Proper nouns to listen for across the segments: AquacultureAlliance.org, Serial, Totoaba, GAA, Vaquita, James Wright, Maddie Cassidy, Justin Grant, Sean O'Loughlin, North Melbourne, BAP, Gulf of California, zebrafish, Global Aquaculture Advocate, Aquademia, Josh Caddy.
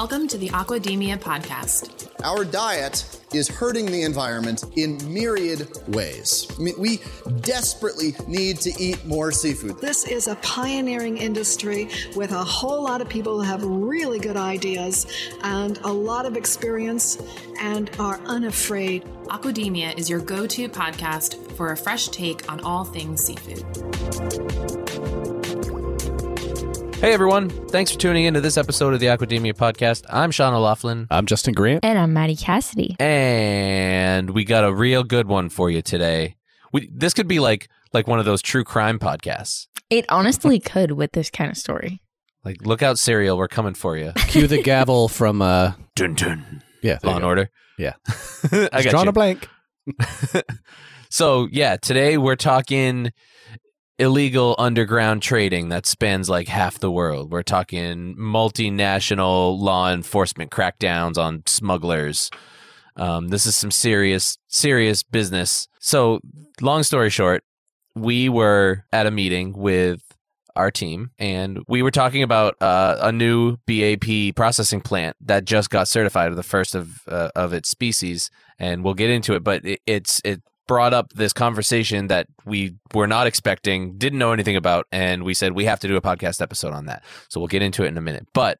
Welcome to the Aquademia podcast. Our diet is hurting the environment in myriad ways. I mean, we desperately need to eat more seafood. This is a pioneering industry with a whole lot of people who have really good ideas and a lot of experience and are unafraid. Aquademia is your go-to podcast for a fresh take on all things seafood. Hey everyone, thanks for tuning in to this episode of the Aquademia podcast. I'm Sean O'Loughlin. I'm Justin Grant. And I'm Maddie Cassidy. And we got a real good one for you today. This could be like one of those true crime podcasts. It honestly could with this kind of story. Like, look out, Serial, we're coming for you. Cue the gavel from dun dun. Yeah, Law and Order. Yeah. I got drawn a blank. So, yeah, today we're talking illegal underground trading that spans like half the world. We're talking multinational law enforcement crackdowns on smugglers. This is some serious business. So long story short, we were at a meeting with our team and we were talking about a new BAP processing plant that just got certified, the first of its species. And we'll get into it, but it brought up this conversation that we were not expecting, didn't know anything about, and we said we have to do a podcast episode on that. So we'll get into it in a minute. But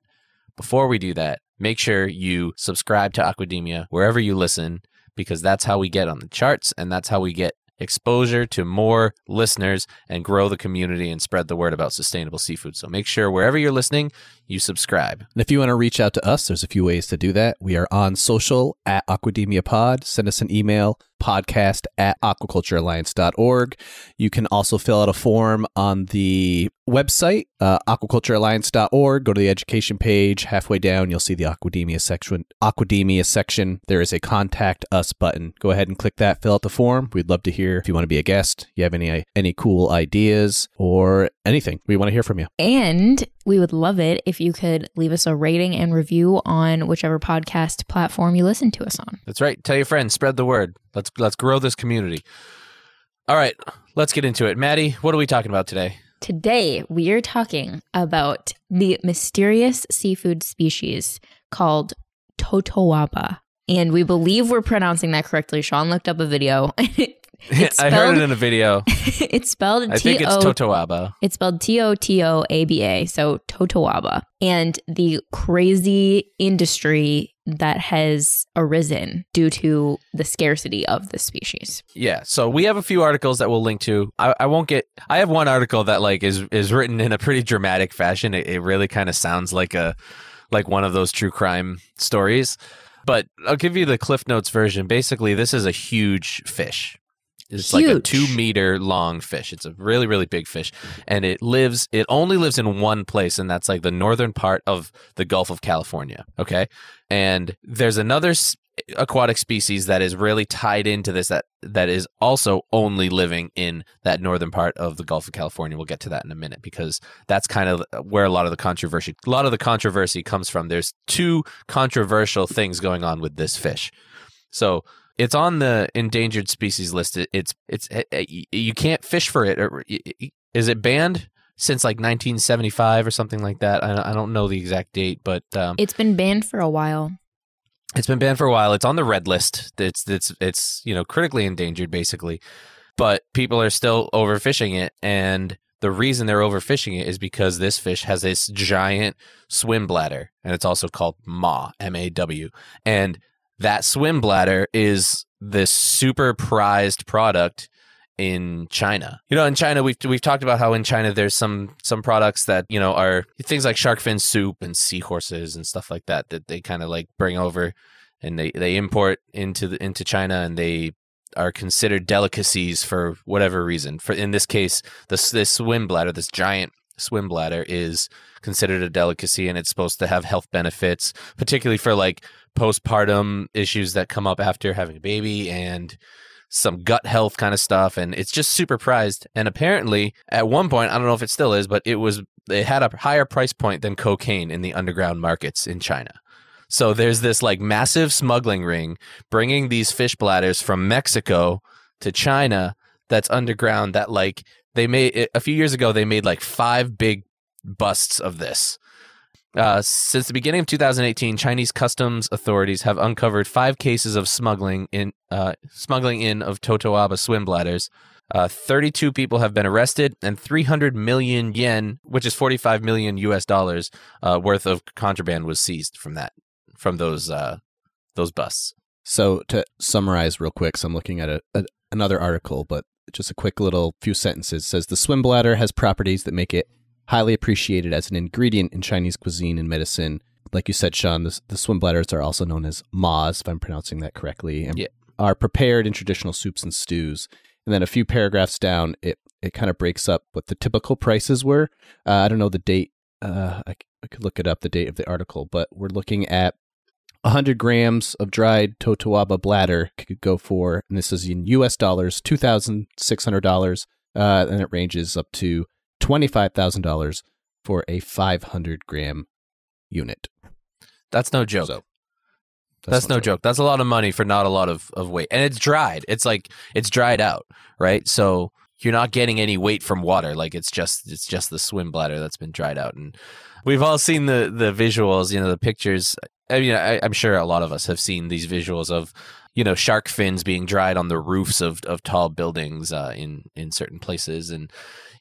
before we do that, make sure you subscribe to Aquademia wherever you listen, because that's how we get on the charts and that's how we get exposure to more listeners and grow the community and spread the word about sustainable seafood. So make sure wherever you're listening, you subscribe. And if you want to reach out to us, there's a few ways to do that. We are on social at Aquademia Pod. Send us an email, podcast@aquaculturealliance.org. You can also fill out a form on the website, aquaculturealliance.org. Go to the education page. Halfway down, you'll see the Aquademia section. There is a contact us button. Go ahead and click that. Fill out the form. We'd love to hear if you want to be a guest, you have any cool ideas or anything. We want to hear from you. And we would love it if you could leave us a rating and review on whichever podcast platform you listen to us on. That's right. Tell your friends. Spread the word. Let's grow this community. All right, let's get into it. Maddie, what are we talking about today? Today, we are talking about the mysterious seafood species called Totoaba. And we believe we're pronouncing that correctly. Sean looked up a video. I heard it in a video. It's spelled I think it's Totoaba. It's spelled Totoaba, so Totoaba. And the crazy industry that has arisen due to the scarcity of the species. Yeah. So we have a few articles that we'll link to. I have one article that is written in a pretty dramatic fashion. It really kind of sounds like one of those true crime stories. But I'll give you the Cliff Notes version. Basically, this is a huge fish. It's huge. Like a 2-meter long fish. It's a really, really big fish. And it only lives in one place, and that's like the northern part of the Gulf of California. Okay. And there's another aquatic species that is really tied into this that is also only living in that northern part of the Gulf of California. We'll get to that in a minute because that's kind of where a lot of the controversy comes from. There's two controversial things going on with this fish. So it's on the endangered species list. It's you can't fish for it. Is it banned since like 1975 or something like that? I don't know the exact date, but it's been banned for a while. It's been banned for a while. It's on the red list. It's critically endangered basically, but people are still overfishing it, and the reason they're overfishing it is because this fish has this giant swim bladder, and it's also called maw, M-A-W, and that swim bladder is this super prized product in China. You know, in China, we've talked about how in China there's some products that, you know, are things like shark fin soup and seahorses and stuff like that they kind of like bring over and they import into China, and they are considered delicacies for whatever reason. For in this case, this swim bladder, this giant swim bladder, is considered a delicacy, and it's supposed to have health benefits, particularly for like postpartum issues that come up after having a baby and some gut health kind of stuff, and it's just super prized. And apparently, at one point, I don't know if it still is, but it had a higher price point than cocaine in the underground markets in China. So there's this like massive smuggling ring bringing these fish bladders from Mexico to China that's underground. That like they made a few years ago, they made like 5 big busts of this. Since the beginning of 2018, Chinese customs authorities have uncovered 5 cases of smuggling in of Totoaba swim bladders. 32 people have been arrested, and 300 million yen, which is $45 million, worth of contraband was seized from that, from those busts. So to summarize real quick, so I'm looking at another article, but just a quick little few sentences. It says the swim bladder has properties that make it highly appreciated as an ingredient in Chinese cuisine and medicine. Like you said, Sean, the swim bladders are also known as maws, if I'm pronouncing that correctly, and are prepared in traditional soups and stews. And then a few paragraphs down, it kind of breaks up what the typical prices were. I don't know the date. I could look it up, the date of the article, but we're looking at 100 grams of dried Totoaba bladder could go for, and this is in U.S. dollars, $2,600, and it ranges up to $25,000 for a 500-gram unit. That's no joke. So, that's no joke. That's a lot of money for not a lot of weight. And it's dried. It's like it's dried out, right? So you're not getting any weight from water. Like it's just the swim bladder that's been dried out. And we've all seen the visuals, you know, the pictures. I mean, I'm sure a lot of us have seen these visuals of, you know, shark fins being dried on the roofs of tall buildings in certain places, and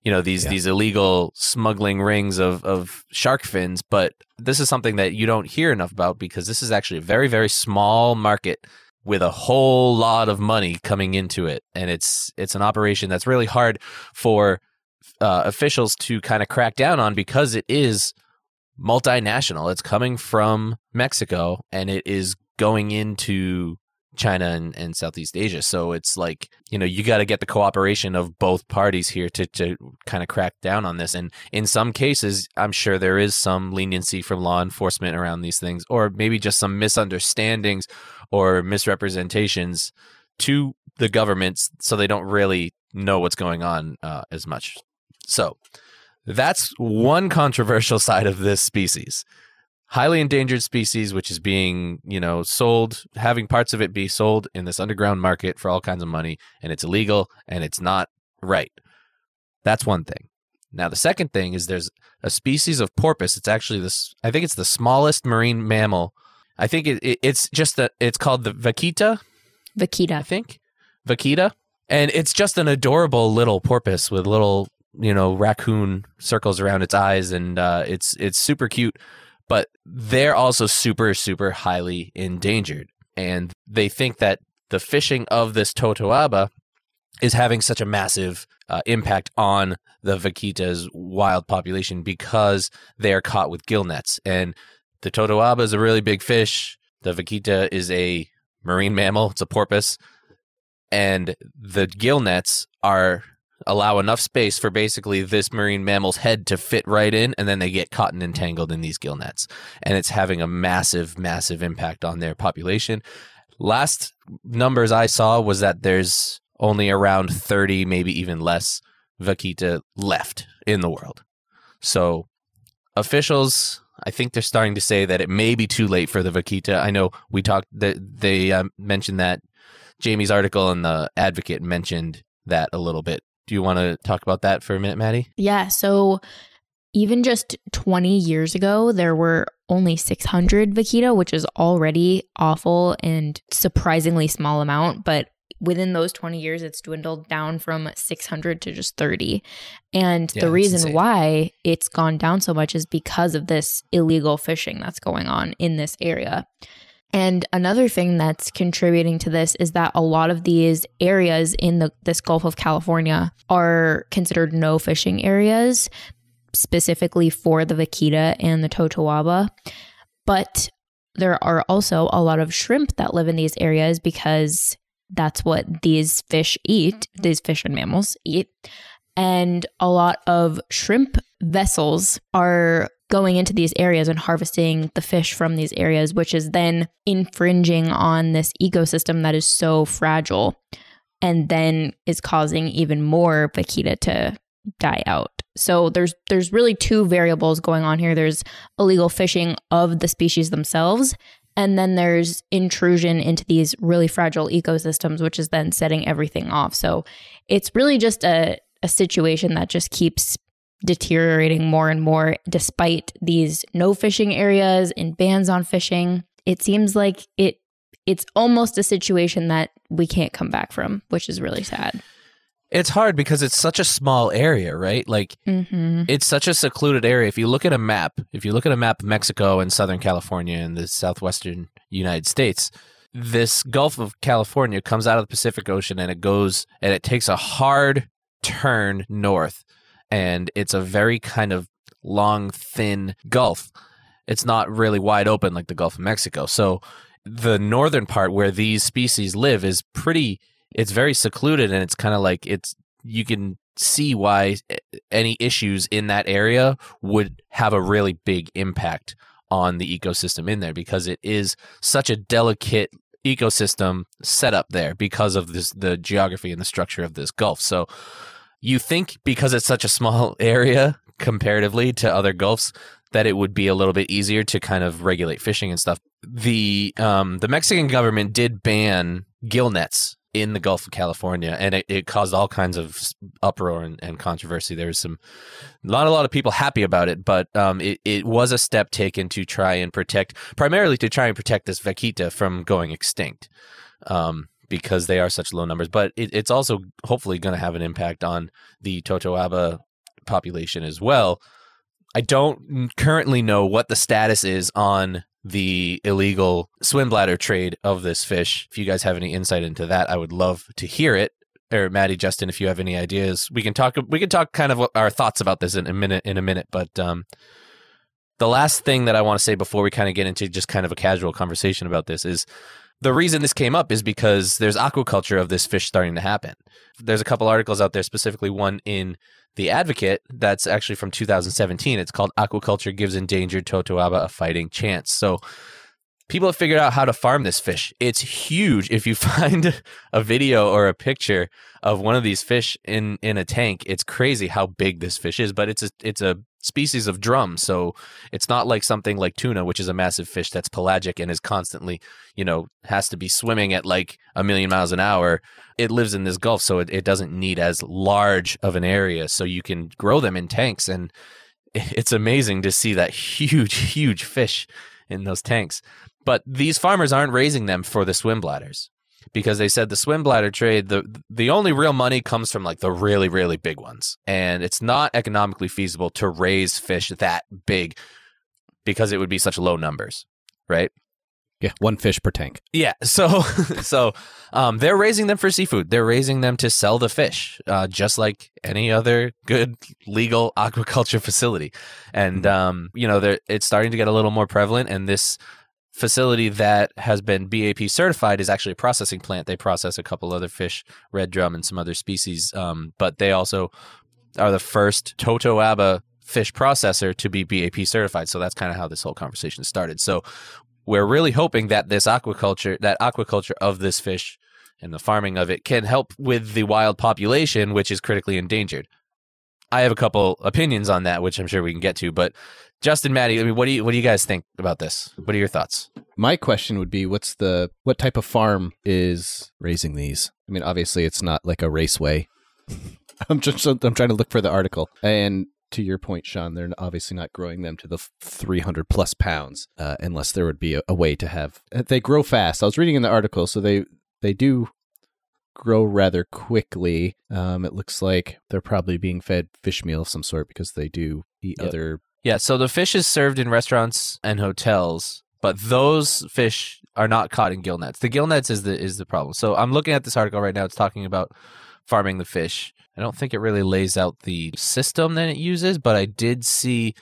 you know these illegal smuggling rings of shark fins. But this is something that you don't hear enough about, because this is actually a very, very small market with a whole lot of money coming into it, and it's an operation that's really hard for officials to kind of crack down on, because it is multinational. It's coming from Mexico and it is going into China and Southeast Asia. So it's like, you know, you got to get the cooperation of both parties here to kind of crack down on this. And in some cases, I'm sure there is some leniency from law enforcement around these things, or maybe just some misunderstandings or misrepresentations to the governments, so they don't really know what's going on as much. So that's one controversial side of this species. Highly endangered species, which is being, you know, sold, having parts of it be sold in this underground market for all kinds of money, and it's illegal, and it's not right. That's one thing. Now, the second thing is there's a species of porpoise. It's actually this, I think it's the smallest marine mammal. I think it's just that it's called the Vaquita. Vaquita. I think. Vaquita. And it's just an adorable little porpoise with little, you know, raccoon circles around its eyes, and it's super cute. But they're also super, super highly endangered. And they think that the fishing of this Totoaba is having such a massive impact on the Vaquita's wild population, because they are caught with gill nets. And the Totoaba is a really big fish. The Vaquita is a marine mammal. It's a porpoise. And the gill nets allow enough space for basically this marine mammal's head to fit right in, and then they get caught and entangled in these gill nets. And it's having a massive, massive impact on their population. Last numbers I saw was that there's only around 30, maybe even less, Vaquita left in the world. So officials, I think they're starting to say that it may be too late for the Vaquita. I know we talked, they mentioned that Jamie's article in the Advocate mentioned that a little bit. Do you want to talk about that for a minute, Maddie? Yeah. So even just 20 years ago, there were only 600 Vaquita, which is already awful and surprisingly small amount. But within those 20 years, it's dwindled down from 600 to just 30. And the reason why it's gone down so much is because of this illegal fishing that's going on in this area. And another thing that's contributing to this is that a lot of these areas in this Gulf of California are considered no fishing areas, specifically for the Vaquita and the Totoaba. But there are also a lot of shrimp that live in these areas, because that's what these fish eat, these fish and mammals eat. And a lot of shrimp vessels are going into these areas and harvesting the fish from these areas, which is then infringing on this ecosystem that is so fragile, and then is causing even more Vaquita to die out. So there's really two variables going on here. There's illegal fishing of the species themselves, and then there's intrusion into these really fragile ecosystems, which is then setting everything off. So it's really just a situation that just keeps deteriorating more and more despite these no fishing areas and bans on fishing. It seems like it's almost a situation that we can't come back from, which is really sad. It's hard because it's such a small area, right? Like, It's such a secluded area. If you look at a map of Mexico and Southern California and the southwestern United States, this Gulf of California comes out of the Pacific Ocean and it goes and it takes a hard turn north. And it's a very kind of long, thin gulf. It's not really wide open like the Gulf of Mexico. So the northern part where these species live is pretty... It's very secluded, and it's kind of like you can see why any issues in that area would have a really big impact on the ecosystem in there, because it is such a delicate ecosystem set up there because of the geography and the structure of this gulf. So you think because it's such a small area comparatively to other gulfs that it would be a little bit easier to kind of regulate fishing and stuff. The Mexican government did ban gill nets in the Gulf of California, and it caused all kinds of uproar and controversy. There was not a lot of people happy about it, but it was a step taken to try and protect this vaquita from going extinct, because they are such low numbers. But it's also hopefully going to have an impact on the Totoaba population as well. I don't currently know what the status is on the illegal swim bladder trade of this fish. If you guys have any insight into that, I would love to hear it. Or Maddie, Justin, if you have any ideas, we can talk kind of our thoughts about this in a minute. But the last thing that I want to say before we kind of get into just kind of a casual conversation about this is the reason this came up is because there's aquaculture of this fish starting to happen. There's a couple articles out there, specifically one in The Advocate that's actually from 2017. It's called "Aquaculture Gives Endangered Totoaba a Fighting Chance." So people have figured out how to farm this fish. It's huge. If you find a video or a picture of one of these fish in a tank, it's crazy how big this fish is, but it's a species of drum. So it's not like something like tuna, which is a massive fish that's pelagic and is constantly, has to be swimming at like 1,000,000 miles an hour. It lives in this gulf, so it doesn't need as large of an area. So you can grow them in tanks, and it's amazing to see that huge, huge fish in those tanks. But these farmers aren't raising them for the swim bladders, because they said the swim bladder trade, the only real money comes from like the really, really big ones. And it's not economically feasible to raise fish that big because it would be such low numbers, right? Yeah, one fish per tank. Yeah, so they're raising them for seafood. They're raising them to sell the fish, just like any other good legal aquaculture facility. And, it's starting to get a little more prevalent, and this facility that has been BAP certified is actually a processing plant. They process a couple other fish, red drum and some other species, but they also are the first Totoaba fish processor to be BAP certified. So that's kind of how this whole conversation started. So we're really hoping that aquaculture of this fish and the farming of it can help with the wild population, which is critically endangered. I have a couple opinions on that, which I'm sure we can get to, but Justin, Maddie, I mean, what do you guys think about this? What are your thoughts? My question would be, what type of farm is raising these? I mean, obviously it's not like a raceway. I'm trying to look for the article. And to your point, Sean, they're obviously not growing them to the 300 plus pounds, unless there would be a way to have, they grow fast. I was reading in the article. So they do grow rather quickly. It looks like they're probably being fed fish meal of some sort, because they do eat other. Yeah, so the fish is served in restaurants and hotels, but those fish are not caught in gill nets. The gill nets is the problem. So I'm looking at this article right now. It's talking about farming the fish. I don't think it really lays out the system that it uses, but I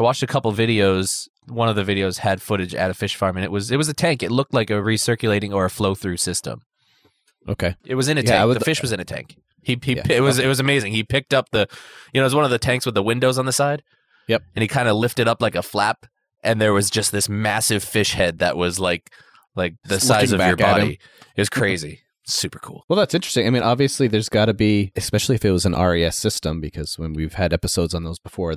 watched a couple videos. One of the videos had footage at a fish farm, and it was a tank. It looked like a recirculating or a flow-through system. Okay. It was in a tank. The fish was in a tank. It was amazing. He picked up it was one of the tanks with the windows on the side. Yep. And he kind of lifted up like a flap, and there was just this massive fish head that was like the size of your body. It was crazy. Super cool. Well, that's interesting. I mean, obviously there's got to be, especially if it was an RES system, because when we've had episodes on those before,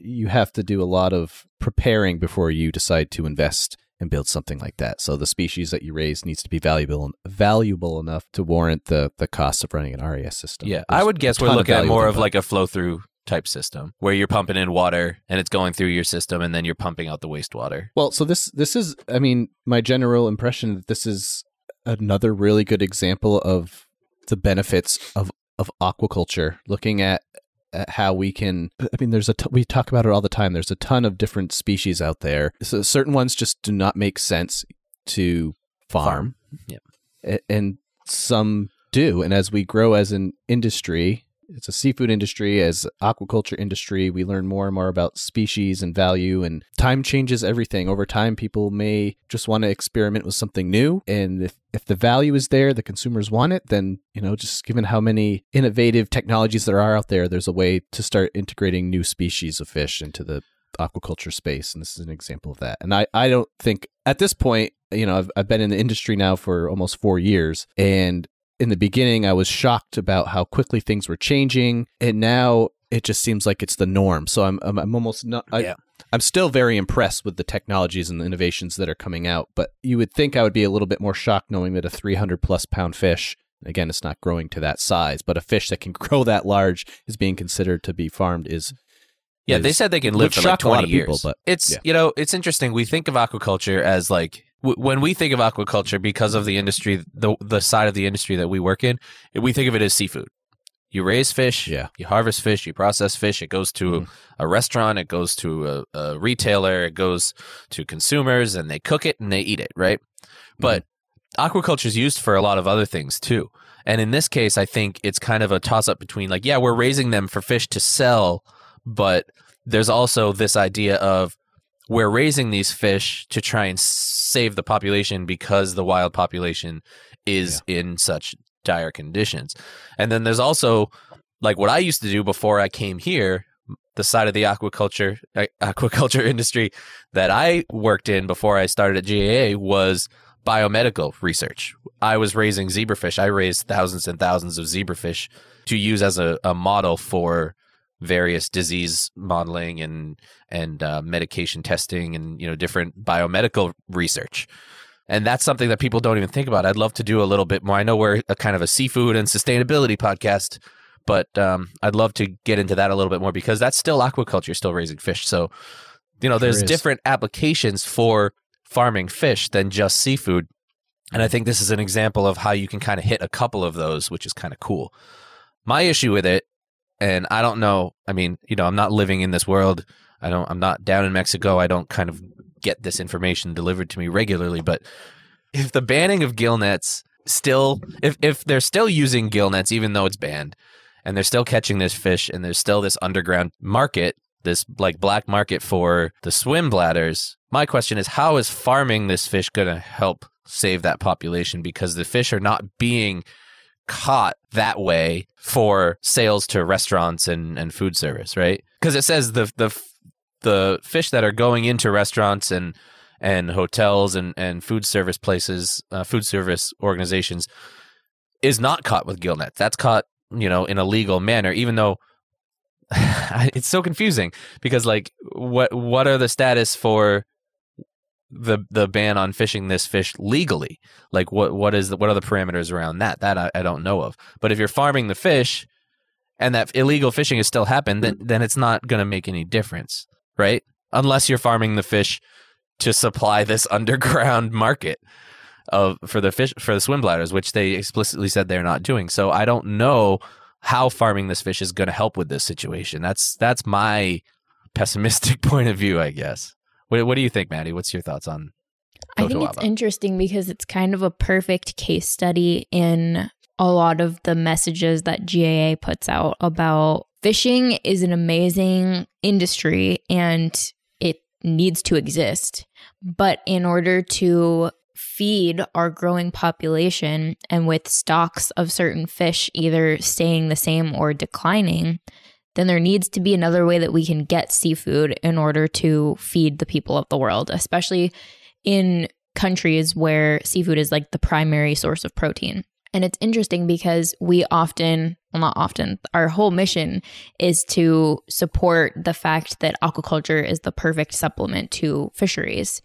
you have to do a lot of preparing before you decide to invest and build something like that. So the species that you raise needs to be valuable enough to warrant the cost of running an RES system. Yeah. I would guess we're looking at more of like a flow through type system where you're pumping in water and it's going through your system and then you're pumping out the wastewater. Well, so this is, I mean, my general impression that this is another really good example of the benefits of aquaculture, looking at how we can, I mean, we talk about it all the time. There's a ton of different species out there. So certain ones just do not make sense to farm. Yeah. And some do. And as we grow as an industry, it's a seafood industry, as aquaculture industry, we learn more and more about species and value, and time changes everything. Over time, people may just want to experiment with something new. And if the value is there, the consumers want it, then, you know, just given how many innovative technologies there are out there, there's a way to start integrating new species of fish into the aquaculture space. And this is an example of that. And I don't think at this point, you know, I've been in the industry now for almost 4 years, and in the beginning, I was shocked about how quickly things were changing, and now it just seems like it's the norm. So I'm almost not. I'm still very impressed with the technologies and the innovations that are coming out. But you would think I would be a little bit more shocked knowing that a 300+ pound fish, again, it's not growing to that size, but a fish that can grow that large is being considered to be farmed is. Yeah, they said they can live for like 20 years. People, but it's you know, it's interesting. We think of aquaculture as like. When we think of aquaculture, because of the industry, the side of the industry that we work in, we think of it as seafood. You raise fish, you harvest fish, you process fish, it goes to a restaurant, it goes to a retailer, it goes to consumers, and they cook it and they eat it, right? But aquaculture is used for a lot of other things too. And in this case, I think it's kind of a toss-up between like, yeah, we're raising them for fish to sell, but there's also this idea of, we're raising these fish to try and save the population because the wild population is in such dire conditions. And then there's also like what I used to do before I came here, the side of the aquaculture industry that I worked in before I started at GAA was biomedical research. I was raising zebrafish. I raised thousands and thousands of zebrafish to use as a model for various disease modeling and medication testing and, you know, different biomedical research. And that's something that people don't even think about. I'd love to do a little bit more. I know we're a kind of a seafood and sustainability podcast, but I'd love to get into that a little bit more because that's still aquaculture, still raising fish. So, you know, there's different applications for farming fish than just seafood. And I think this is an example of how you can kind of hit a couple of those, which is kind of cool. My issue with it, and I don't know, I mean, you know, I'm not living in this world. I'm not down in Mexico. I don't kind of get this information delivered to me regularly. But if the banning of gill nets still, if they're still using gill nets, even though it's banned, and they're still catching this fish, and there's still this underground market, this like black market for the swim bladders, my question is, how is farming this fish going to help save that population? Because the fish are not being caught that way for sales to restaurants and food service, right? Because it says the fish that are going into restaurants and hotels and food service places, food service organizations, is not caught with gill nets. That's caught, you know, in a legal manner. Even though it's so confusing because, like, what are the status for the ban on fishing this fish legally? Like what are the parameters around that? That I don't know of. But if you're farming the fish and that illegal fishing has still happened, then it's not going to make any difference, right? Unless you're farming the fish to supply this underground market for the swim bladders, which they explicitly said they're not doing. So I don't know how farming this fish is going to help with this situation. That's my pessimistic point of view, I guess. What do you think, Maddie? What's your thoughts on Totoaba? I think it's interesting because it's kind of a perfect case study in a lot of the messages that GAA puts out about fishing is an amazing industry and it needs to exist. But in order to feed our growing population and with stocks of certain fish either staying the same or declining, then there needs to be another way that we can get seafood in order to feed the people of the world, especially in countries where seafood is like the primary source of protein. And it's interesting because we often, well, not often, our whole mission is to support the fact that aquaculture is the perfect supplement to fisheries.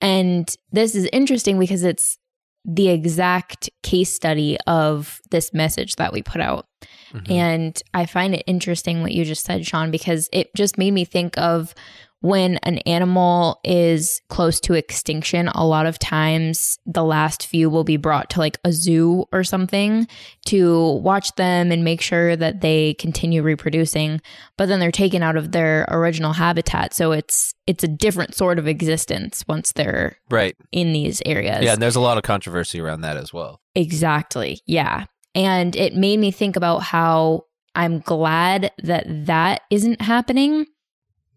And this is interesting because it's the exact case study of this message that we put out. Mm-hmm. And I find it interesting what you just said, Sean, because it just made me think of when an animal is close to extinction, a lot of times the last few will be brought to like a zoo or something to watch them and make sure that they continue reproducing, but then they're taken out of their original habitat. So it's a different sort of existence once they're right in these areas. Yeah, and there's a lot of controversy around that as well. Exactly, yeah. And it made me think about how I'm glad that that isn't happening.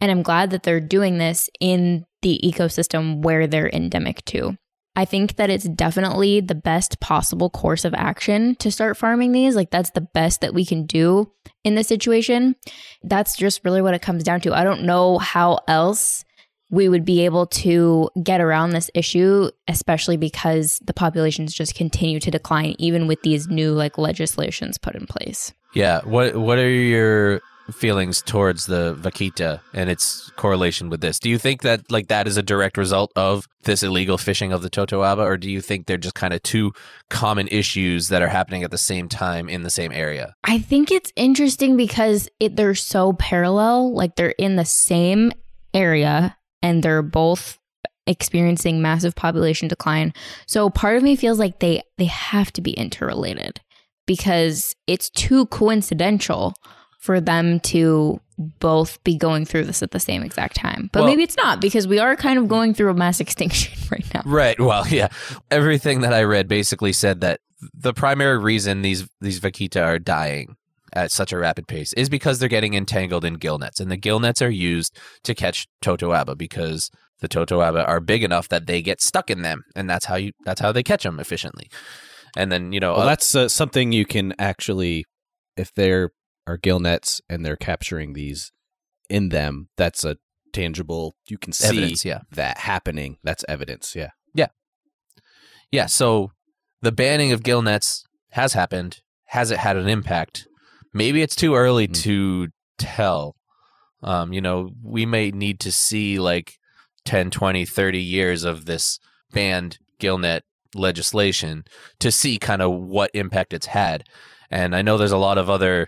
And I'm glad that they're doing this in the ecosystem where they're endemic to. I think that it's definitely the best possible course of action to start farming these. Like, that's the best that we can do in this situation. That's just really what it comes down to. I don't know how else we would be able to get around this issue, especially because the populations just continue to decline, even with these new like legislations put in place. Yeah. What are your feelings towards the vaquita and its correlation with this? Do you think that like that is a direct result of this illegal fishing of the Totoaba, or do you think they're just kind of two common issues that are happening at the same time in the same area? I think it's interesting because they're so parallel, like they're in the same area and they're both experiencing massive population decline. So part of me feels like they have to be interrelated because it's too coincidental for them to both be going through this at the same exact time. But well, maybe it's not, because we are kind of going through a mass extinction right now. Right. Well, yeah. Everything that I read basically said that the primary reason these vaquita are dying at such a rapid pace is because they're getting entangled in gill nets. And the gill nets are used to catch Totoaba because the Totoaba are big enough that they get stuck in them. And that's how they catch them efficiently. And then, you know... Well, that's something you can actually... If they're... are gill nets and they're capturing these in them, that's a tangible, you can see evidence, yeah, that happening. That's evidence. Yeah. Yeah. Yeah. So the banning of gill nets has happened. Has it had an impact? Maybe it's too early to tell. You know, we may need to see like 10, 20, 30 years of this banned gill net legislation to see kind of what impact it's had. And I know there's a lot of other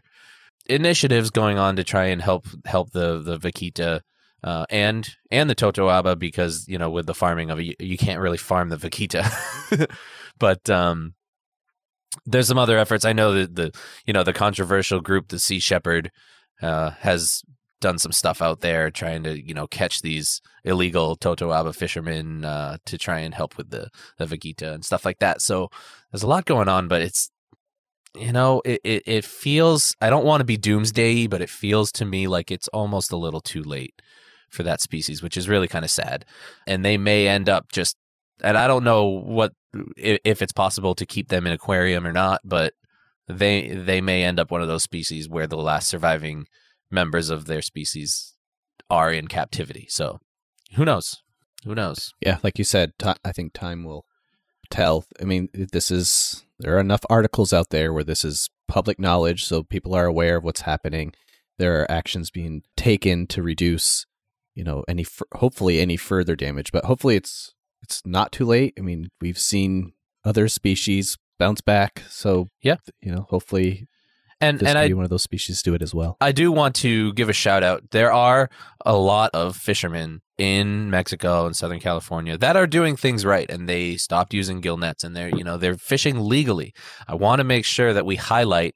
initiatives going on to try and help the vaquita and the Totoaba, because, you know, with the farming of it, you can't really farm the vaquita. But there's some other efforts. I know that the controversial group, the Sea Shepherd, has done some stuff out there trying to, you know, catch these illegal Totoaba fishermen to try and help with the vaquita and stuff like that. So there's a lot going on, but it's, you know, it feels, I don't want to be doomsday-y, but it feels to me like it's almost a little too late for that species, which is really kind of sad. And they may end up just, and I don't know if it's possible to keep them in aquarium or not, but they may end up one of those species where the last surviving members of their species are in captivity. So who knows? Who knows? Yeah, like you said, I think time will tell. I mean, there are enough articles out there where this is public knowledge, so people are aware of what's happening. There are actions being taken to reduce, you know, hopefully any further damage. But hopefully it's not too late. I mean, we've seen other species bounce back, so yeah, you know, hopefully, and one of those species do it as well. I do want to give a shout out. There are a lot of fishermen in Mexico and Southern California that are doing things right, and they stopped using gill nets, and they're fishing legally. I want to make sure that we highlight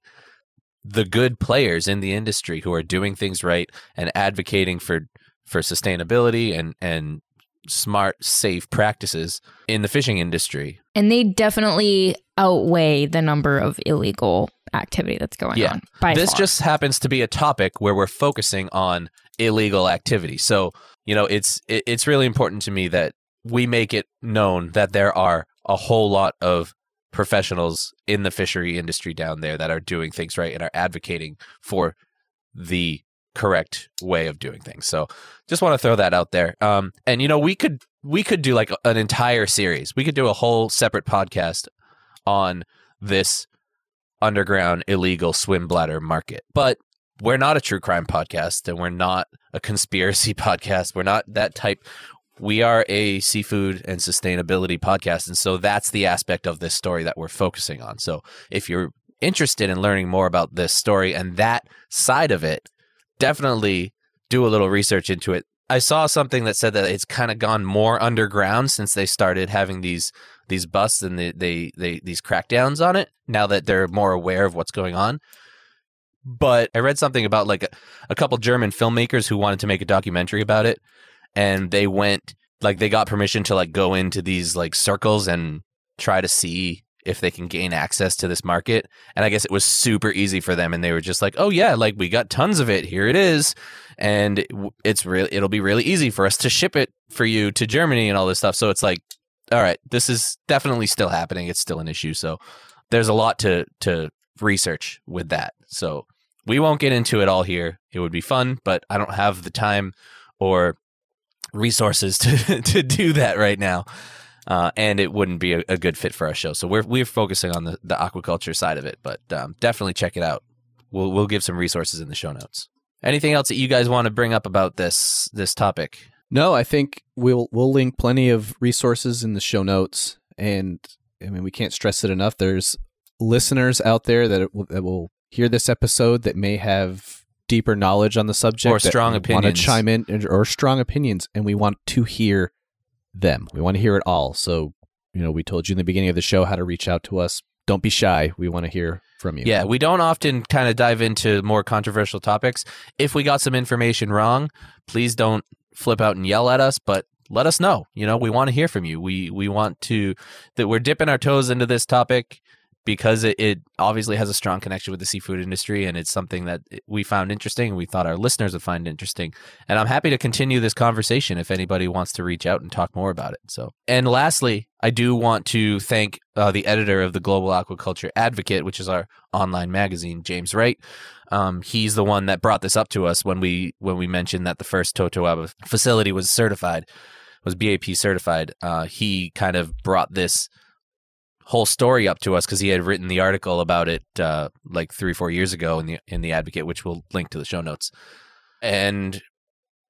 the good players in the industry who are doing things right and advocating for sustainability and smart, safe practices in the fishing industry. And they definitely outweigh the number of illegal activity that's going on. By this far. Just happens to be a topic where we're focusing on illegal activity. So, you know, it's really important to me that we make it known that there are a whole lot of professionals in the fishery industry down there that are doing things right and are advocating for the correct way of doing things. So just want to throw that out there. And, you know, we could do like an entire series. We could do a whole separate podcast on this underground illegal swim bladder market. But we're not a true crime podcast, and we're not a conspiracy podcast. We're not that type. we are a seafood and sustainability podcast. And so that's the aspect of this story that we're focusing on. So if you're interested in learning more about this story and that side of it, definitely do a little research into it. I saw something that said that it's kind of gone more underground since they started having these busts and these crackdowns on it, now that they're more aware of what's going on. But I read something about like a couple German filmmakers who wanted to make a documentary about it, and they went, like, they got permission to like go into these like circles and try to see if they can gain access to this market. And I guess it was super easy for them, and they were just like, oh yeah, like we got tons of it, here it is, and it's really, it'll be really easy for us to ship it for you to Germany and all this stuff. So it's like, all right, this is definitely still happening, it's still an issue. So there's a lot to research with that. So we won't get into it all here. It would be fun, but I don't have the time or resources to do that right now. And it wouldn't be a good fit for our show. So we're focusing on the aquaculture side of it, but definitely check it out. We'll give some resources in the show notes. Anything else that you guys want to bring up about this topic? No, I think we'll link plenty of resources in the show notes. And I mean, we can't stress it enough. There's listeners out there that will hear this episode that may have deeper knowledge on the subject, or strong opinions, want to chime in, or strong opinions, and we want to hear them. We want to hear it all. So, you know, we told you in the beginning of the show how to reach out to us. Don't be shy. We want to hear from you. Yeah, we don't often kind of dive into more controversial topics. If we got some information wrong, please don't flip out and yell at us, but let us know. You know, we want to hear from you. We want to, that we're dipping our toes into this topic, because it obviously has a strong connection with the seafood industry, and it's something that we found interesting and we thought our listeners would find interesting. And I'm happy to continue this conversation if anybody wants to reach out and talk more about it. So, and lastly, I do want to thank the editor of the Global Aquaculture Advocate, which is our online magazine, James Wright. He's the one that brought this up to us when we mentioned that the first Totoaba facility was certified, was BAP certified. He kind of brought this whole story up to us because he had written the article about it like 3 or 4 years ago in the Advocate, which we'll link to the show notes. And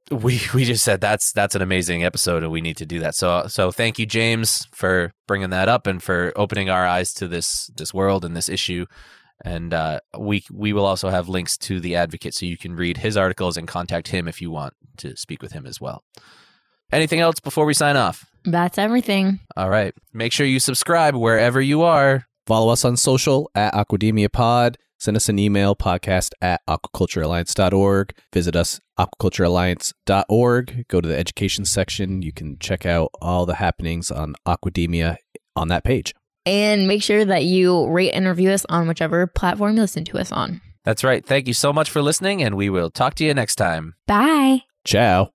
we just said that's an amazing episode and we need to do that. So thank you, James, for bringing that up and for opening our eyes to this world and this issue. And we will also have links to the Advocate so you can read his articles and contact him if you want to speak with him as well. Anything else before we sign off? That's everything. All right. Make sure you subscribe wherever you are. Follow us on social at Aquademia Pod. Send us an email, podcast@aquaculturealliance.org. Visit us, aquaculturealliance.org. Go to the education section. You can check out all the happenings on Aquademia on that page. And make sure that you rate and review us on whichever platform you listen to us on. That's right. Thank you so much for listening, and we will talk to you next time. Bye. Ciao.